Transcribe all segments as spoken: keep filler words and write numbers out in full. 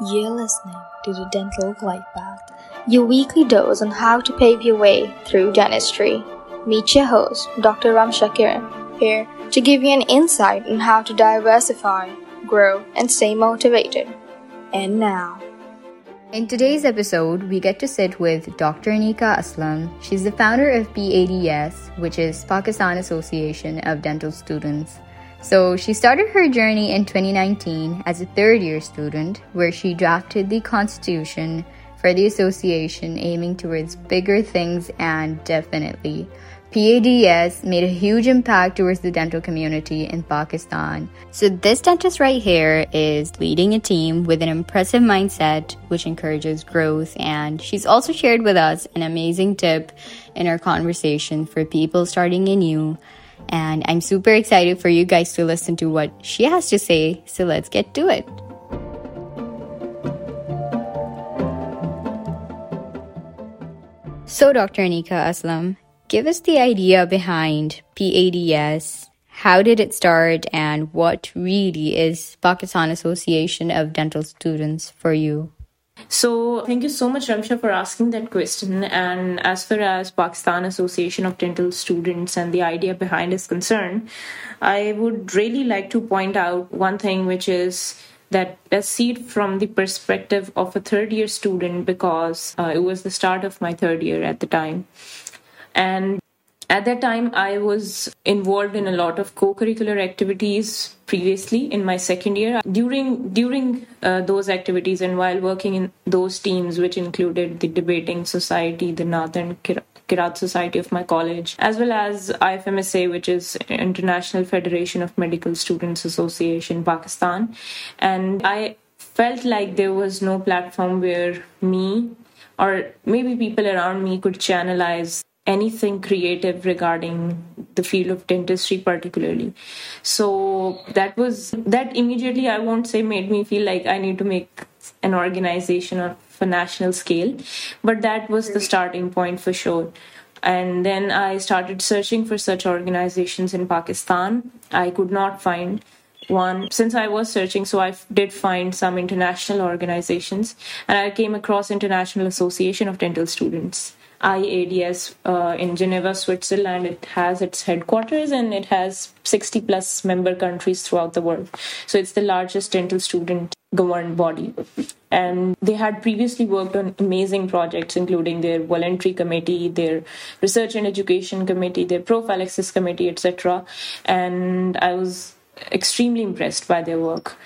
You're listening to the Dental Glidepath, your weekly dose on how to pave your way through dentistry. Meet your host, Doctor Ramshakiran, here to give you an insight on how to diversify, grow, and stay motivated. And now, in today's episode, we get to sit with Doctor Aneeqa Aslam. She's the founder of P A D S, which is Pakistan Association of Dental Students. So she started her journey in twenty nineteen as a third-year student, where she drafted the constitution for the association, aiming towards bigger things and definitely. P A D S made a huge impact towards the dental community in Pakistan. So this dentist right here is leading a team with an impressive mindset, which encourages growth. And she's also shared with us an amazing tip in our conversation for people starting anew. And I'm super excited for you guys to listen to what she has to say. So let's get to it. So Doctor Aneeqa Aslam, give us the idea behind P A D S. How did it start and what really is Pakistan Association of Dental Students for you? So thank you so much, Ramsha, for asking that question. And as far as Pakistan Association of Dental Students and the idea behind is concerned, I would really like to point out one thing, which is that let's see it from the perspective of a third-year student, because uh, it was the start of my third year at the time. And at that time, I was involved in a lot of co-curricular activities previously in my second year. During during uh, those activities and while working in those teams, which included the debating society, the Northern Kirat Society of my college, as well as I F M S A, which is International Federation of Medical Students Association, Pakistan. And I felt like there was no platform where me or maybe people around me could channelize anything creative regarding the field of dentistry particularly. So that was that immediately, I won't say made me feel like I need to make an organization of a national scale, but that was the starting point for sure. And then I started searching for such organizations in Pakistan. I could not find one. Since I was searching, so I did find some international organizations, and I came across International Association of Dental Students, I A D S, uh, in Geneva, Switzerland. It has its headquarters and it has sixty plus member countries throughout the world. So it's the largest dental student governed body. And they had previously worked on amazing projects, including their voluntary committee, their research and education committee, their prophylaxis committee, et cetera. And I was extremely impressed by their work.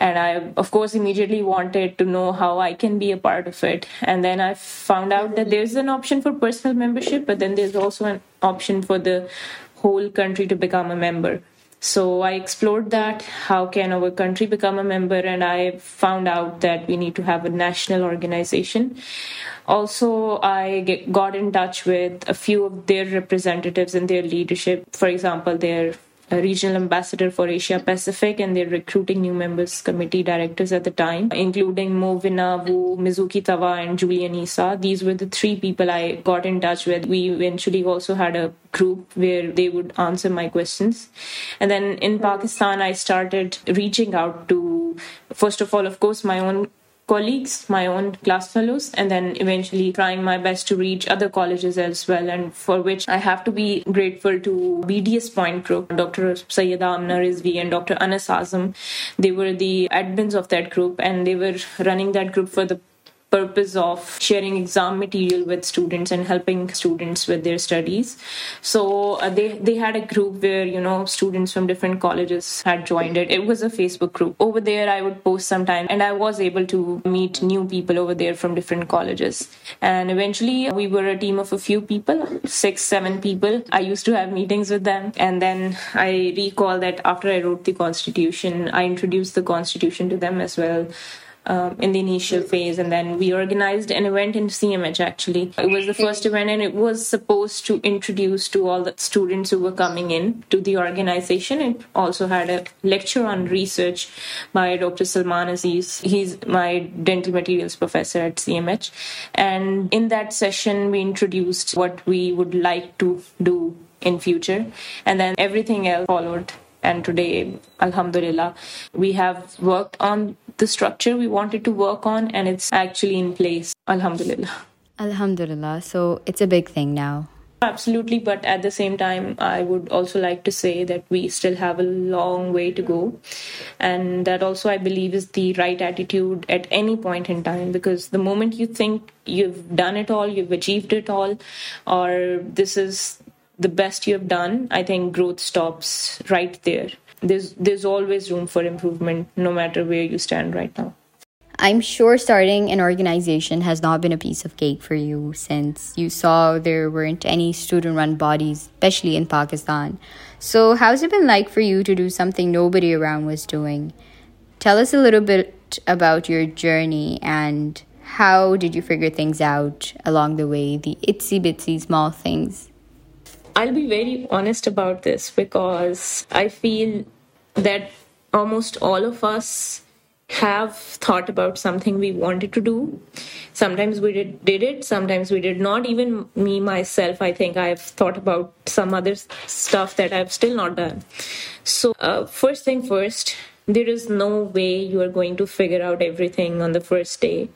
And I, of course, immediately wanted to know how I can be a part of it. And then I found out that there's an option for personal membership, but then there's also an option for the whole country to become a member. So I explored that, how can our country become a member? And I found out that we need to have a national organization. Also, I get, got in touch with a few of their representatives and their leadership. For example, their a regional ambassador for Asia Pacific, and they're recruiting new members, committee directors at the time, including Mo Vinabu, Mizuki Tawa, and Julianisa. These were the three people I got in touch with. We eventually also had a group where they would answer my questions. And then in Pakistan, I started reaching out to, first of all, of course, my own colleagues, my own class fellows, and then eventually trying my best to reach other colleges as well, and for which I have to be grateful to B D S Point Group, Doctor Sayyida Amna Rizvi and Doctor Anas Azam. They were the admins of that group, and they were running that group for the purpose of sharing exam material with students and helping students with their studies. So uh, they, they had a group where, you know, students from different colleges had joined it. It was a Facebook group. Over there, I would post sometime, and I was able to meet new people over there from different colleges. And eventually, we were a team of a few people, six, seven people. I used to have meetings with them. And then I recall that after I wrote the constitution, I introduced the constitution to them as well. Um, in the initial phase, and then we organized an event in C M H. Actually, it was the first event, and it was supposed to introduce to all the students who were coming in to the organization. It also had a lecture on research by Doctor Salman Aziz. He's my dental materials professor at C M H, and in that session we introduced what we would like to do in future, and then everything else followed. And today, alhamdulillah, we have worked on the structure we wanted to work on, and it's actually in place. Alhamdulillah. Alhamdulillah. So it's a big thing now. Absolutely. But at the same time, I would also like to say that we still have a long way to go. And that also, I believe, is the right attitude at any point in time, because the moment you think you've done it all, you've achieved it all, or this is the best you have done, I think growth stops right there. There's, there's always room for improvement, no matter where you stand right now. I'm sure starting an organization has not been a piece of cake for you, since you saw there weren't any student-run bodies, especially in Pakistan. So how's it been like for you to do something nobody around was doing? Tell us a little bit about your journey and how did you figure things out along the way, the itsy-bitsy small things? I'll be very honest about this, because I feel that almost all of us have thought about something we wanted to do. Sometimes we did, did it, sometimes we did not. Even me, myself, I think I've thought about some other stuff that I've still not done. So uh, first thing first, there is no way you are going to figure out everything on the first day.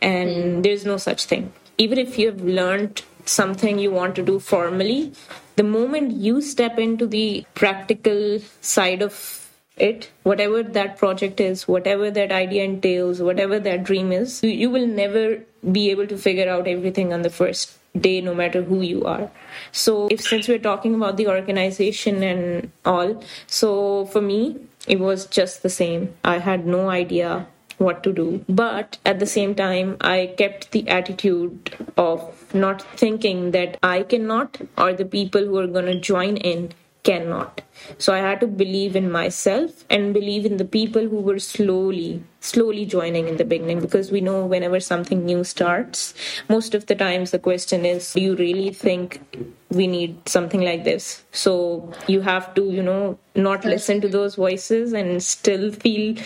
And mm. there's no such thing. Even if you've learned something you want to do formally, the moment you step into the practical side of it, whatever that project is, whatever that idea entails, whatever that dream is, you, you will never be able to figure out everything on the first day, no matter who you are. So if since we're talking about the organization and all, so for me, it was just the same. I had no idea what to do. But at the same time, I kept the attitude of not thinking that I cannot or the people who are going to join in cannot. So I had to believe in myself and believe in the people who were slowly, slowly joining in the beginning, because we know whenever something new starts, most of the times the question is, do you really think we need something like this? So you have to, you know, not listen to those voices and still feel,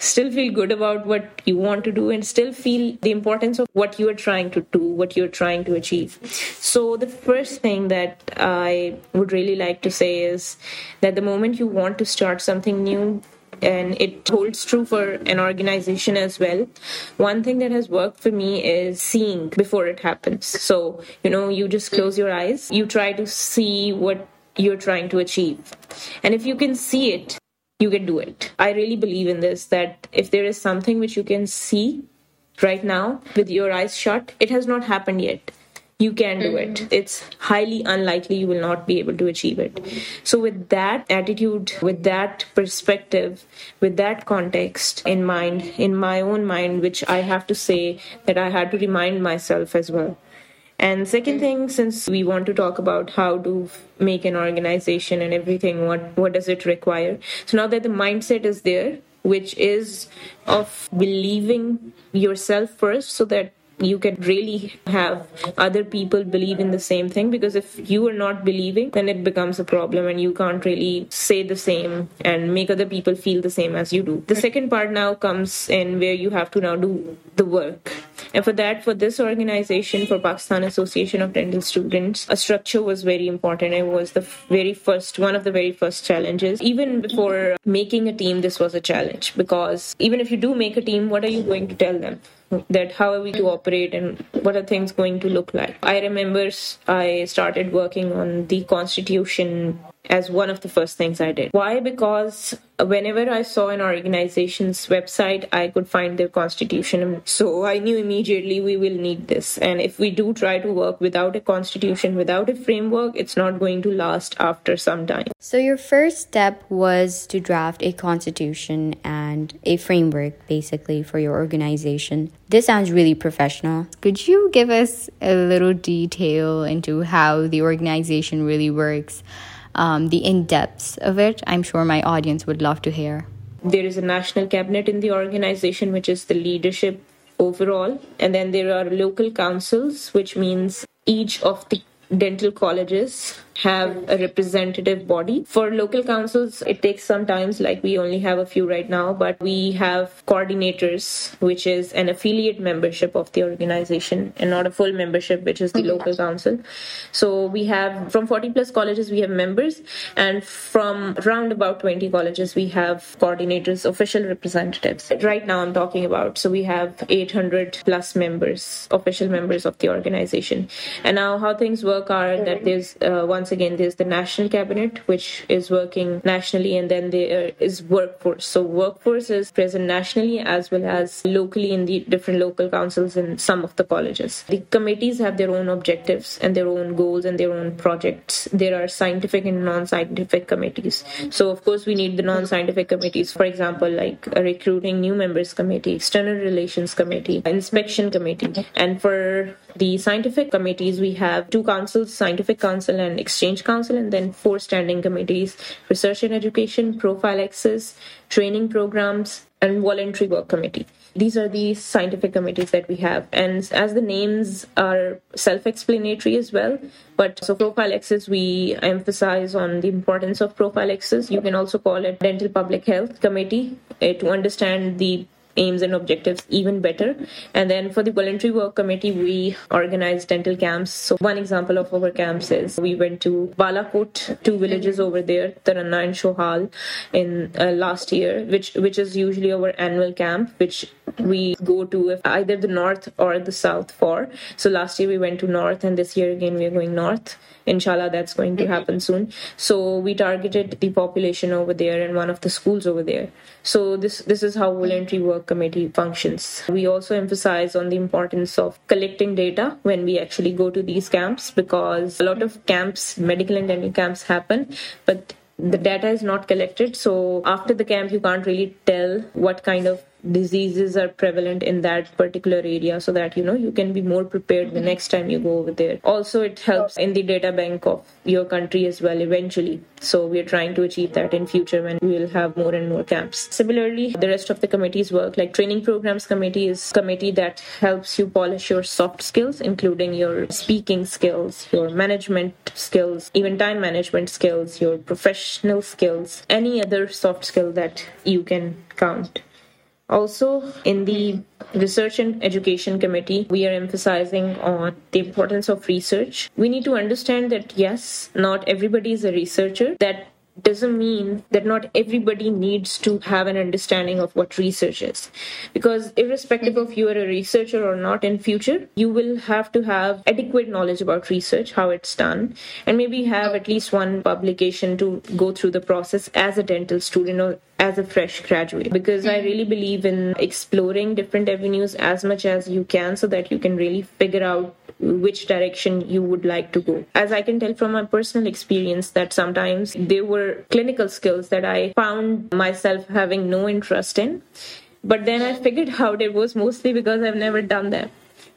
still feel good about what you want to do and still feel the importance of what you are trying to do, what you're trying to achieve. So the first thing that I would really like to say is that the moment you want to start something new, and it holds true for an organization as well, one thing that has worked for me is seeing before it happens. So, you know, you just close your eyes, you try to see what you're trying to achieve. And if you can see it, you can do it. I really believe in this, that if there is something which you can see right now with your eyes shut, it has not happened yet. You can do it. It's highly unlikely you will not be able to achieve it. So with that attitude, with that perspective, with that context in mind, in my own mind, which I have to say that I had to remind myself as well. And second thing, since we want to talk about how to make an organization and everything, what, what does it require? So now that the mindset is there, which is of believing yourself first, so that you can really have other people believe in the same thing, because if you are not believing, then it becomes a problem and you can't really say the same and make other people feel the same as you do. The second part now comes in where you have to now do the work. And for that, for this organization, for Pakistan Association of Dental Students, a structure was very important. It was the very first, one of the very first challenges. Even before making a team, this was a challenge, because even if you do make a team, what are you going to tell them? That how are we to operate and what are things going to look like? I remember I started working on the constitution as one of the first things I did. Why? Because whenever I saw an organization's website, I could find their constitution. So I knew immediately we will need this. And if we do try to work without a constitution, without a framework, it's not going to last after some time. So your first step was to draft a constitution and a framework, basically, for your organization. This sounds really professional. Could you give us a little detail into how the organization really works? Um, the in-depths of it, I'm sure my audience would love to hear. There is a national cabinet in the organization, which is the leadership overall. And then there are local councils, which means each of the dental colleges have a representative body. For local councils, it takes some time, like we only have a few right now, but we have coordinators, which is an affiliate membership of the organization and not a full membership, which is the local council. So we have from forty plus colleges, we have members, and from around about twenty colleges, we have coordinators, official representatives. Right now I'm talking about, so we have eight hundred plus members, official members of the organization. And now how things work are that there's, uh, once again, there's the national cabinet, which is working nationally, and then there is workforce. So workforce is present nationally as well as locally in the different local councils and some of the colleges. The committees have their own objectives and their own goals and their own projects. There are scientific and non-scientific committees. So of course we need the non-scientific committees, for example, like a recruiting new members committee, external relations committee, inspection committee. And for the scientific committees, we have two councils, scientific council and exchange council, and then four standing committees, research and education, profile access, training programs, and voluntary work committee. These are the scientific committees that we have. And as the names are self-explanatory as well, but so profile access, we emphasize on the importance of profile access. You can also call it dental public health committee uh, to understand the aims and objectives even better. And then for the voluntary work committee, we organize dental camps. So one example of our camps is we went to Balakot, two villages over there, Tarana and Shohal, in uh, last year, which which is usually our annual camp, which we go to either the north or the south for. So last year we went to north, and this year again we are going north. Inshallah, that's going to happen soon. So we targeted the population over there and one of the schools over there. So this this is how voluntary work committee functions. We also emphasize on the importance of collecting data when we actually go to these camps, because a lot of camps, medical and dental camps, happen, but the data is not collected. So after the camp, you can't really tell what kind of diseases are prevalent in that particular area, so that you know you can be more prepared the next time you go over there. Also, it helps in the data bank of your country as well eventually. So we are trying to achieve that in future when we will have more and more camps. Similarly, the rest of the committees work, like training programs committee is committee that helps you polish your soft skills, including your speaking skills, your management skills, even time management skills, your professional skills, any other soft skill that you can count. Also, in the Research and Education Committee, we are emphasizing on the importance of research. We need to understand that, yes, not everybody is a researcher. That doesn't mean that not everybody needs to have an understanding of what research is. Because irrespective of you are a researcher or not in future, you will have to have adequate knowledge about research, how it's done, and maybe have at least one publication to go through the process as a dental student or as a fresh graduate, because I really believe in exploring different avenues as much as you can, so that you can really figure out which direction you would like to go. As I can tell from my personal experience, that sometimes there were clinical skills that I found myself having no interest in, but then I figured out it was mostly because I've never done them.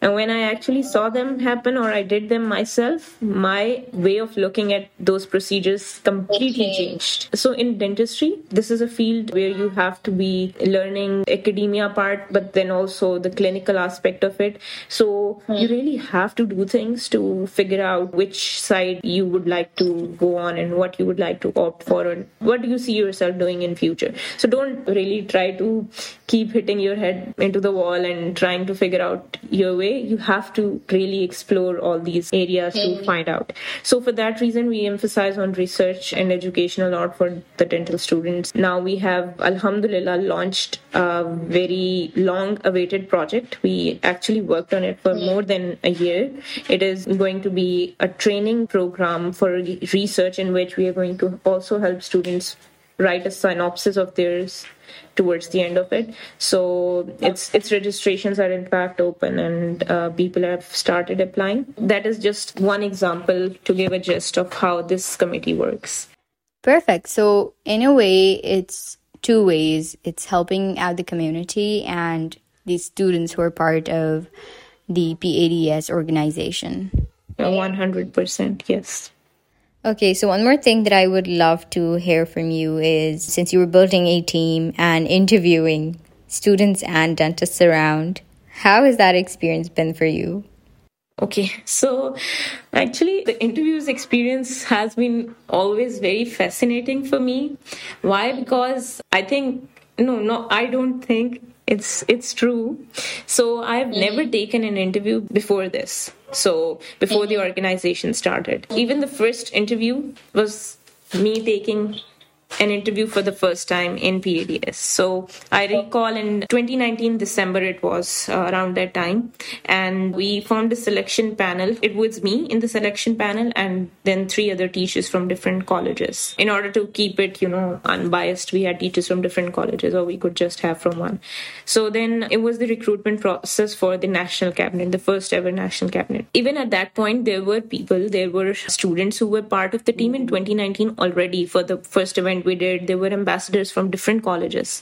And when I actually saw them happen or I did them myself, my way of looking at those procedures completely okay. changed. So in dentistry, this is a field where you have to be learning academia part, but then also the clinical aspect of it. So hmm. you really have to do things to figure out which side you would like to go on and what you would like to opt for and what do you see yourself doing in future. So don't really try to keep hitting your head into the wall and trying to figure out your way. You have to really explore all these areas to find out. So for that reason, we emphasize on research and education a lot for the dental students. Now we have, alhamdulillah, launched a very long-awaited project. We actually worked on it for more than a year. It is going to be a training program for research in which we are going to also help students write a synopsis of theirs towards the end of it. So its its registrations are in fact open, and uh, people have started applying. That is just one example to give a gist of how this committee works. Perfect. So in a way, it's two ways. It's helping out the community and the students who are part of the P A D S organization. one hundred percent, yes. Okay, so one more thing that I would love to hear from you is, since you were building a team and interviewing students and dentists around, how has that experience been for you? Okay, so actually the interviews experience has been always very fascinating for me. Why? Because I think, no, no, I don't think it's it's true. So I've mm-hmm. never taken an interview before this. So before mm-hmm. the organization started. Even the first interview was me taking an interview for the first time in P A D S. So I recall in twenty nineteen, December, it was uh, around that time. And we formed a selection panel. It was me in the selection panel and then three other teachers from different colleges. In order to keep it, you know, unbiased, we had teachers from different colleges or we could just have from one. So then it was the recruitment process for the national cabinet, the first ever national cabinet. Even at that point, there were people, there were students who were part of the team in twenty nineteen already for the first event we did. There were ambassadors from different colleges,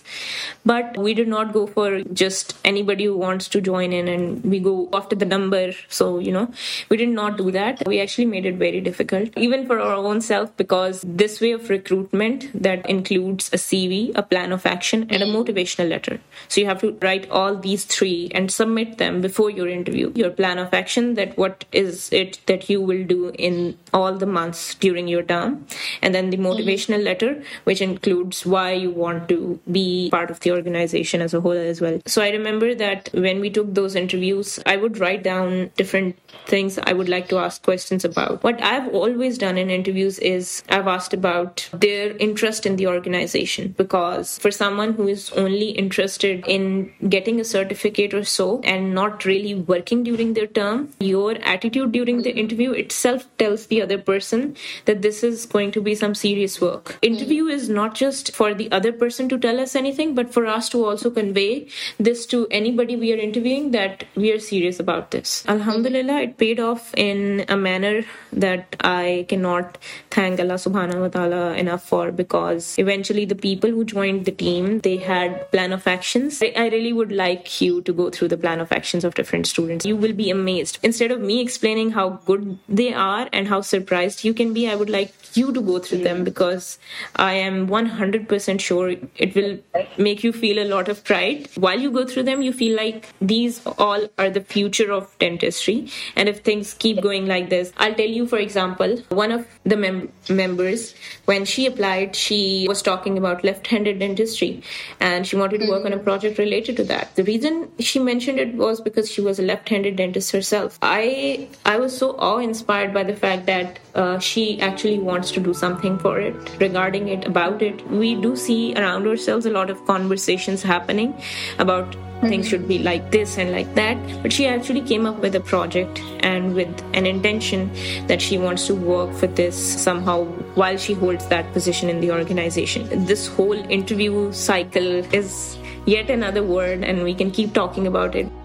but we did not go for just anybody who wants to join in and we go after the number. So, you know, we did not do that. We actually made it very difficult, even for our own self, because this way of recruitment that includes a C V, a plan of action, and a motivational letter. So you have to write all these three and submit them before your interview. Your plan of action, that what is it that you will do in all the months during your term, and then the motivational letter, which includes why you want to be part of the organization as a whole as well. So I remember that when we took those interviews, I would write down different things I would like to ask questions about. What I've always done in interviews is I've asked about their interest in the organization, because for someone who is only interested in getting a certificate or so and not really working during their term, your attitude during the interview itself tells the other person that this is going to be some serious work. Interview is not just for the other person to tell us anything, but for us to also convey this to anybody we are interviewing that we are serious about this. Alhamdulillah, it paid off in a manner that I cannot thank Allah subhanahu wa ta'ala enough for, because eventually the people who joined the team, they had plan of actions. I really would like you to go through the plan of actions of different students. You will be amazed. Instead of me explaining how good they are and how surprised you can be, I would like you to go through them, because I I am one hundred percent sure it will make you feel a lot of pride. While you go through them, you feel like these all are the future of dentistry. And if things keep going like this, I'll tell you, for example, one of the mem- members, when she applied, she was talking about left-handed dentistry and she wanted to work on a project related to that. The reason she mentioned it was because she was a left-handed dentist herself. I, I was so awe-inspired by the fact that uh, she actually wants to do something for it, regarding it, about it. We do see around ourselves a lot of conversations happening about mm-hmm. things should be like this and like that, but she actually came up with a project and with an intention that she wants to work for this somehow while she holds that position in the organization. This whole interview cycle is yet another word, and we can keep talking about it.